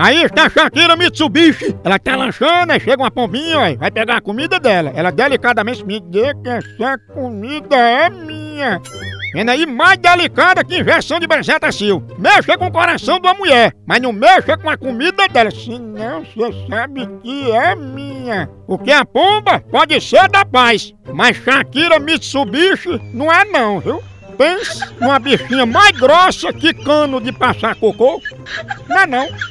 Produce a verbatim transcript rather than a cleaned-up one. Aí está a Shakira Mitsubishi. Ela tá lanchando, aí chega uma pombinha, ó, vai pegar a comida dela. Ela delicadamente me dê que essa comida é minha. Vendo aí mais delicada que injeção de Benzetacil. Mexa com o coração da mulher, mas não mexa com a comida dela. Senão você sabe que é minha. O que é a pomba pode ser da paz, mas Shakira Mitsubishi não é não, viu? Pense numa bichinha mais grossa que cano de passar cocô. Não é não.